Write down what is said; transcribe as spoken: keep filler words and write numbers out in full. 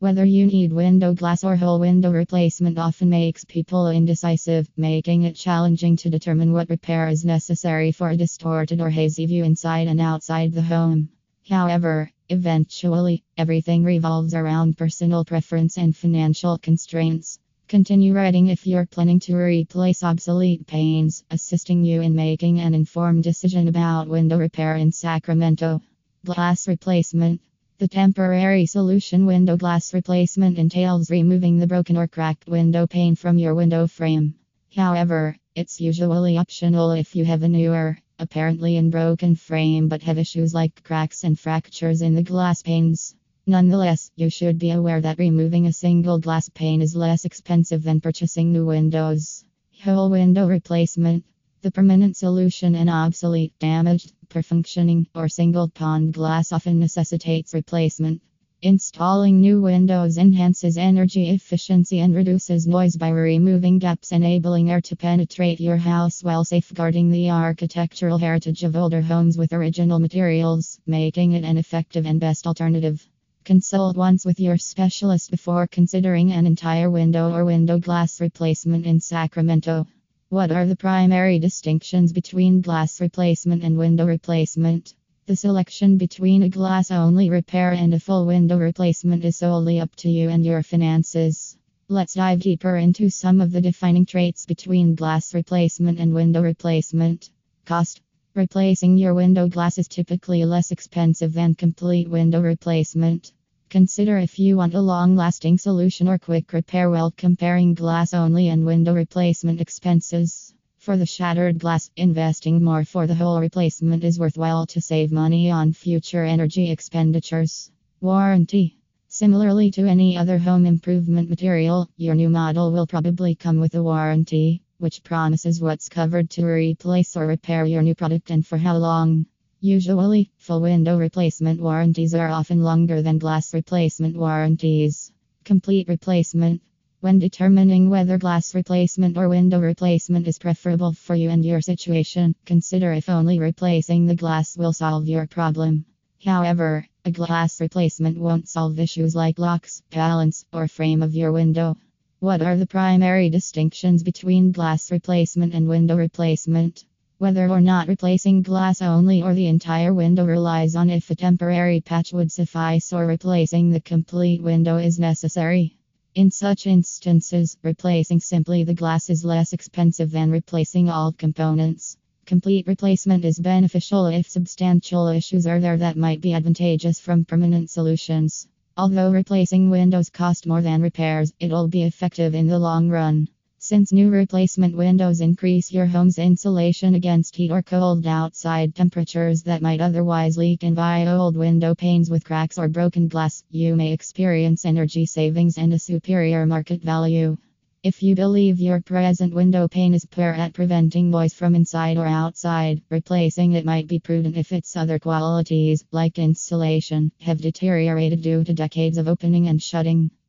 Whether you need window glass or whole window replacement often makes people indecisive, making it challenging to determine what repair is necessary for a distorted or hazy view inside and outside the home. However, eventually, everything revolves around personal preference and financial constraints. Continue writing if you're planning to replace obsolete panes, assisting you in making an informed decision about window repair in Sacramento. Glass replacement. The temporary solution window glass replacement entails removing the broken or cracked window pane from your window frame. However, it's usually optional if you have a newer, apparently unbroken frame but have issues like cracks and fractures in the glass panes. Nonetheless, you should be aware that removing a single glass pane is less expensive than purchasing new windows. Whole window replacement. The permanent solution in obsolete, damaged, poor functioning, or single-pane glass often necessitates replacement. Installing new windows enhances energy efficiency and reduces noise by removing gaps, enabling air to penetrate your house while safeguarding the architectural heritage of older homes with original materials, making it an effective and best alternative. Consult once with your specialist before considering an entire window or window glass replacement in Sacramento. What are the primary distinctions between glass replacement and window replacement? The selection between a glass-only repair and a full window replacement is solely up to you and your finances. Let's dive deeper into some of the defining traits between glass replacement and window replacement. Cost. Replacing your window glass is typically less expensive than complete window replacement. Consider if you want a long-lasting solution or quick repair while comparing glass-only and window replacement expenses. For the shattered glass, investing more for the whole replacement is worthwhile to save money on future energy expenditures. Warranty. Similarly to any other home improvement material, your new model will probably come with a warranty, which promises what's covered to replace or repair your new product and for how long. Usually, full window replacement warranties are often longer than glass replacement warranties. Complete replacement. When determining whether glass replacement or window replacement is preferable for you and your situation, consider if only replacing the glass will solve your problem. However, a glass replacement won't solve issues like locks, balance, or frame of your window. What are the primary distinctions between glass replacement and window replacement? Whether or not replacing glass only or the entire window relies on if a temporary patch would suffice or replacing the complete window is necessary. In such instances, replacing simply the glass is less expensive than replacing all components. Complete replacement is beneficial if substantial issues are there that might be advantageous from permanent solutions. Although replacing windows costs more than repairs, it'll be effective in the long run. Since new replacement windows increase your home's insulation against heat or cold outside temperatures that might otherwise leak in via old window panes with cracks or broken glass, you may experience energy savings and a superior market value. If you believe your present window pane is poor at preventing noise from inside or outside, replacing it might be prudent if its other qualities, like insulation, have deteriorated due to decades of opening and shutting.